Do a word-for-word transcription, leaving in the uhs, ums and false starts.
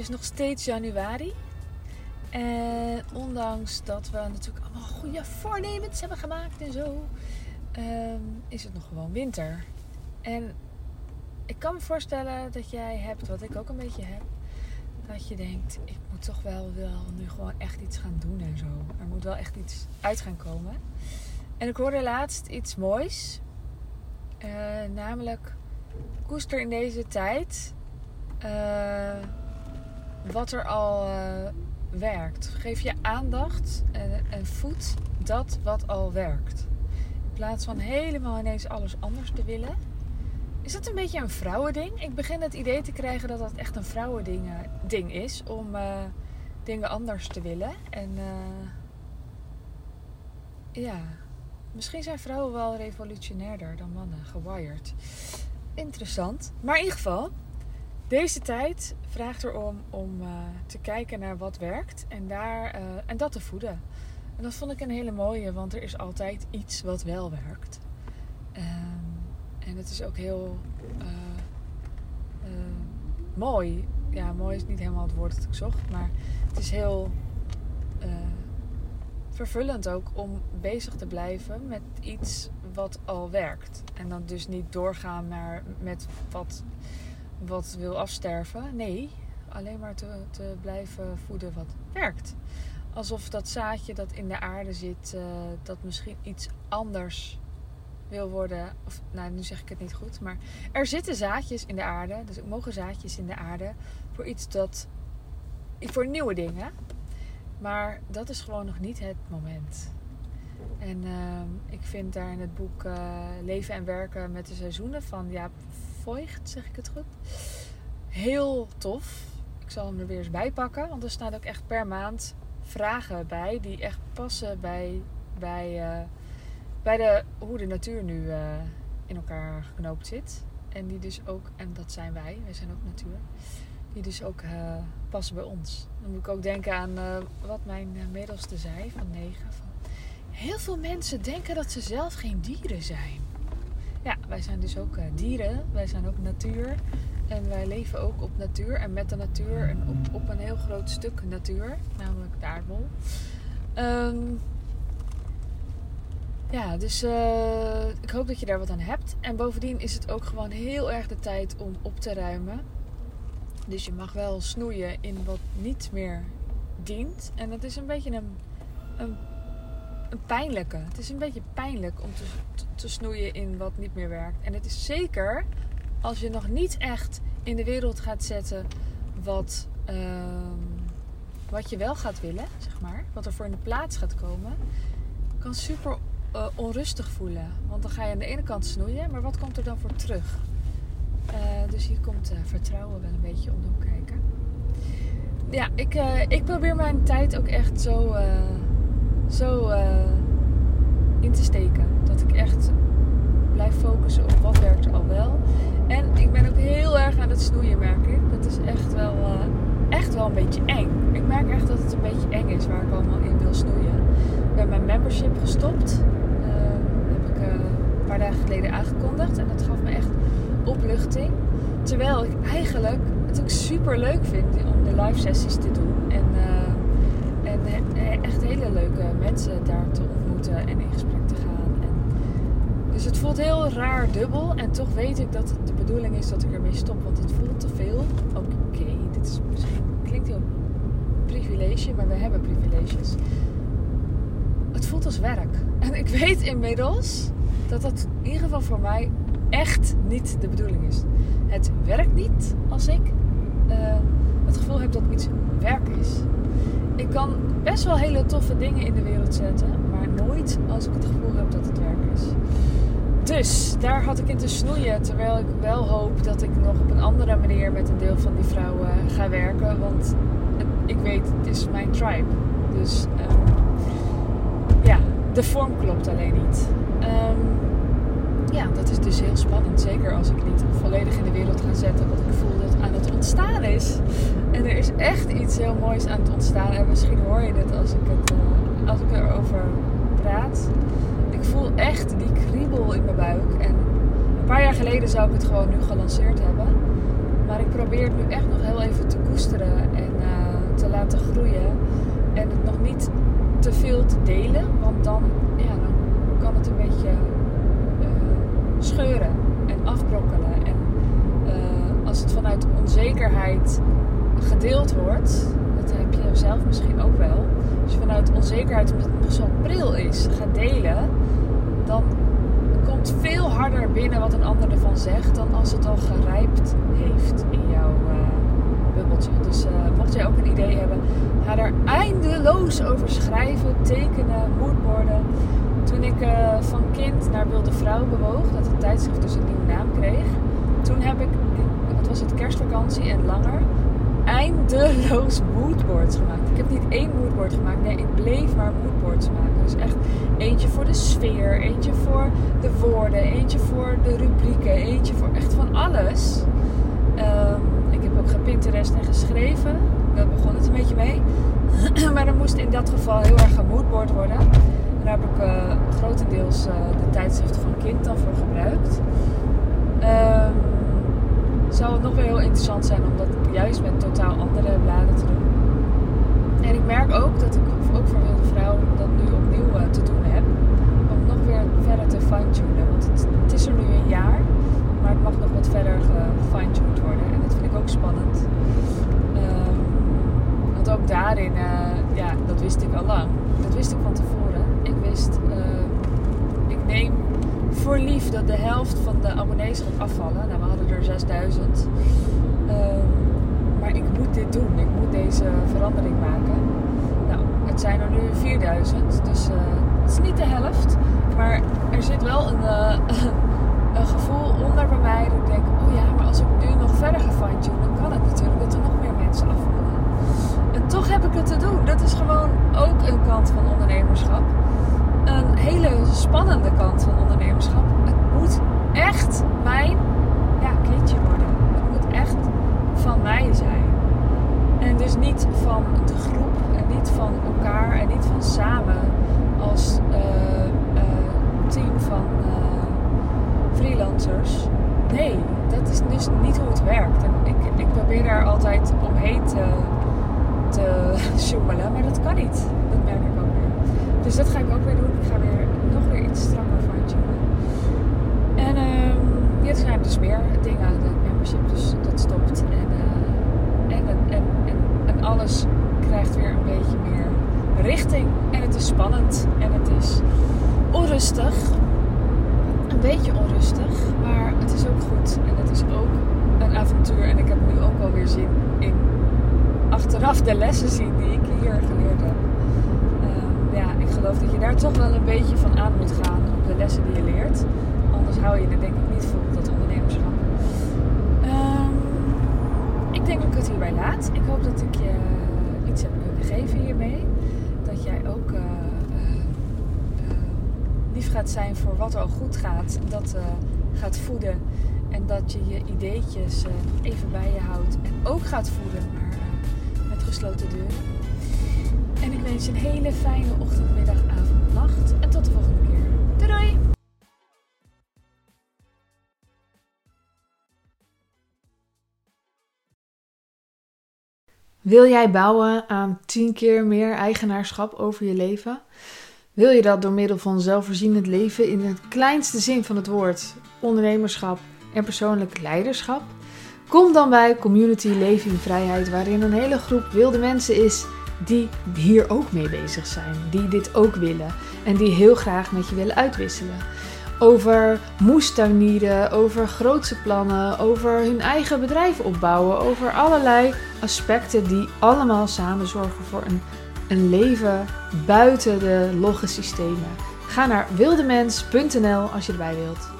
is nog steeds januari. En ondanks dat we natuurlijk allemaal goede voornemens hebben gemaakt en zo, um, is het nog gewoon winter. En ik kan me voorstellen dat jij hebt, wat ik ook een beetje heb, dat je denkt, ik moet toch wel, wel nu gewoon echt iets gaan doen en zo. Er moet wel echt iets uit gaan komen. En ik hoorde laatst iets moois. Uh, namelijk, koester in deze tijd uh, wat er al uh, werkt. Geef je aandacht en, en voed dat wat al werkt. In plaats van helemaal ineens alles anders te willen. Is dat een beetje een vrouwending? Ik begin het idee te krijgen dat dat echt een vrouwending uh, ding is. Om uh, dingen anders te willen. En uh, ja... Misschien zijn vrouwen wel revolutionairder dan mannen, gewired. Interessant. Maar in ieder geval, deze tijd vraagt erom om uh, te kijken naar wat werkt en, daar, uh, en dat te voeden. En dat vond ik een hele mooie, want er is altijd iets wat wel werkt. Um, en het is ook heel uh, uh, mooi. Ja, mooi is niet helemaal het woord dat ik zocht, maar het is heel... Uh, vervullend ook om bezig te blijven met iets wat al werkt. En dan dus niet doorgaan naar met wat, wat wil afsterven. Nee, alleen maar te, te blijven voeden wat werkt. Alsof dat zaadje dat in de aarde zit, uh, dat misschien iets anders wil worden. Of, nou, nu zeg ik het niet goed, maar er zitten zaadjes in de aarde. Dus er mogen zaadjes in de aarde voor iets dat... voor nieuwe dingen... Maar dat is gewoon nog niet het moment. En uh, ik vind daar in het boek uh, Leven en Werken met de Seizoenen van Jaap Voigt, zeg ik het goed, heel tof. Ik zal hem er weer eens bij pakken, want er staan ook echt per maand vragen bij die echt passen bij, bij, uh, bij de, hoe de natuur nu uh, in elkaar geknoopt zit. En die dus ook, en dat zijn wij, wij zijn ook natuur. Die dus ook uh, passen bij ons. Dan moet ik ook denken aan uh, wat mijn uh, middelste zei van negen. Van, heel veel mensen denken dat ze zelf geen dieren zijn. Ja, wij zijn dus ook uh, dieren. Wij zijn ook natuur. En wij leven ook op natuur. En met de natuur. En op, op een heel groot stuk natuur. Namelijk de aardbol. Um, ja, dus uh, ik hoop dat je daar wat aan hebt. En bovendien is het ook gewoon heel erg de tijd om op te ruimen. Dus je mag wel snoeien in wat niet meer dient. En dat is een beetje een, een, een pijnlijke. Het is een beetje pijnlijk om te, te snoeien in wat niet meer werkt. En het is zeker als je nog niet echt in de wereld gaat zetten wat, uh, wat je wel gaat willen, zeg maar. Wat er voor in de plaats gaat komen. Kan super uh, onrustig voelen. Want dan ga je aan de ene kant snoeien, maar wat komt er dan voor terug? Uh, dus hier komt uh, vertrouwen wel een beetje om de hoek kijken. Ja, ik, uh, ik probeer mijn tijd ook echt zo, uh, zo uh, in te steken. Dat ik echt blijf focussen op wat werkt er al wel. En ik ben ook heel erg aan het snoeien, merk ik. Dat is echt wel, uh, echt wel een beetje eng. Ik merk echt dat het een beetje eng is waar ik allemaal in wil snoeien. Ik ben mijn membership gestopt. Uh, dat heb ik uh, een paar dagen geleden aangekondigd. En dat gaf me echt... opluchting. Terwijl ik eigenlijk het ook super leuk vind om de live sessies te doen. En, uh, en he- echt hele leuke mensen daar te ontmoeten en in gesprek te gaan. En dus het voelt heel raar dubbel. En toch weet ik dat het de bedoeling is dat ik ermee stop. Want het voelt te veel. Oké, okay, dit is misschien klinkt heel privilege. Maar we hebben privileges. Het voelt als werk. En ik weet inmiddels dat dat in ieder geval voor mij... echt niet de bedoeling is. Het werkt niet als ik uh, het gevoel heb dat iets werk is. Ik kan best wel hele toffe dingen in de wereld zetten, maar nooit als ik het gevoel heb dat het werk is. Dus daar had ik in te snoeien, terwijl ik wel hoop dat ik nog op een andere manier met een deel van die vrouwen ga werken, want het, ik weet, het is mijn tribe. Dus uh, ja, de vorm klopt alleen niet. Um, Ja, dat is dus heel spannend. Zeker als ik niet volledig in de wereld ga zetten wat ik voel dat aan het ontstaan is. En er is echt iets heel moois aan het ontstaan. En misschien hoor je dit als ik, het, uh, als ik erover praat. Ik voel echt die kriebel in mijn buik. En een paar jaar geleden zou ik het gewoon nu gelanceerd hebben. Maar ik probeer het nu echt nog heel even te koesteren en uh, te laten groeien. En het nog niet te veel te delen, want dan, ja, dan kan het een beetje uh, scheuren en afbrokkelen. En uh, als het vanuit onzekerheid gedeeld wordt, dat heb je zelf misschien ook wel. Als je vanuit onzekerheid, omdat het nog zo pril is, gaat delen, dan komt veel harder binnen wat een ander ervan zegt dan als het al gerijpt heeft in jouw uh, bubbeltje. Dus uh, mocht jij ook een idee hebben, ga daar eindeloos over schrijven, tekenen, moodboarden. Toen ik uh, van Kind naar Wilde Vrouw bewoog, dat het tijdschrift dus een nieuwe naam kreeg, toen heb ik, wat was het, kerstvakantie en langer, eindeloos moodboards gemaakt. Ik heb niet één moodboard gemaakt. Nee, ik bleef maar moodboards maken. Dus echt eentje voor de sfeer, eentje voor de woorden, eentje voor de rubrieken, eentje voor echt van alles. Um, ik heb ook gepinterest en geschreven. Daar begon het een beetje mee. Maar er moest in dat geval heel erg een moodboard worden. En daar heb ik uh, grotendeels uh, de tijdschriften van Kind dan voor gebruikt. Um, zou het nog wel heel interessant zijn om dat juist met totaal andere bladen te doen. En ik merk ook dat ik ook voor Wilde Vrouw dat nu opnieuw te doen heb. Om nog weer verder te fine-tunen. Want het, het is er nu een jaar. Maar het mag nog wat verder gefine-tuned worden. En dat vind ik ook spannend. Um, want ook daarin, uh, ja, dat wist ik al lang. Dat wist ik van tevoren. Ik wist, uh, ik neem voor lief dat de helft van de abonnees gaat afvallen. Nou, we hadden er zesduizend. Um, maar ik moet dit doen. Ik moet deze verandering maken. Nou, het zijn er nu vierduizend. Dus uh, het is niet de helft. Maar er zit wel een, uh, een gevoel onder bij mij. Dat ik denk, oh ja, maar als ik nu nog verder ga fine-tunen, dan kan het natuurlijk dat er nog meer mensen afvallen. En toch heb ik het te doen. Dat is gewoon ook een kant van ondernemerschap. Een hele spannende kant van ondernemerschap. Het moet echt mijn ja, kindje worden. Het moet echt van mij zijn. En dus niet van de groep. En niet van elkaar. En niet van samen. Als uh, uh, team van uh, freelancers. Nee, dat is dus niet hoe het werkt. En ik, ik probeer daar altijd omheen te, te sjoemelen. Maar dat kan niet. Dat merk ik ook. Dus dat ga ik ook weer doen. Ik ga weer nog weer iets strakker fine-tunen. En um, dit zijn dus meer dingen. De membership, dus dat stopt. En, uh, en, en, en, en alles krijgt weer een beetje meer richting. En het is spannend. En het is onrustig. Een beetje onrustig. Maar het is ook goed. En het is ook een avontuur. En ik heb nu ook alweer zin in achteraf de lessen zien die ik hier geleerd heb. Ja, ik geloof dat je daar toch wel een beetje van aan moet gaan op de lessen die je leert. Anders hou je er denk ik niet voor op dat ondernemerschap. Um, ik denk dat ik het hierbij laat. Ik hoop dat ik je iets heb kunnen geven hiermee. Dat jij ook uh, uh, uh, lief gaat zijn voor wat er al goed gaat. Dat uh, gaat voeden. En dat je je ideetjes uh, even bij je houdt. En ook gaat voeden, maar uh, met gesloten deuren. En ik wens je een hele fijne ochtend, middag, avond, nacht. En tot de volgende keer. Doei doei! Wil jij bouwen aan tien keer meer eigenaarschap over je leven? Wil je dat door middel van zelfvoorzienend leven in de kleinste zin van het woord, ondernemerschap en persoonlijk leiderschap? Kom dan bij Community Leven in Vrijheid, waarin een hele groep wilde mensen is die hier ook mee bezig zijn, die dit ook willen en die heel graag met je willen uitwisselen. Over moestuinieren, over grootse plannen, over hun eigen bedrijf opbouwen, over allerlei aspecten die allemaal samen zorgen voor een, een leven buiten de logge systemen. Ga naar wildemens punt n l als je erbij wilt.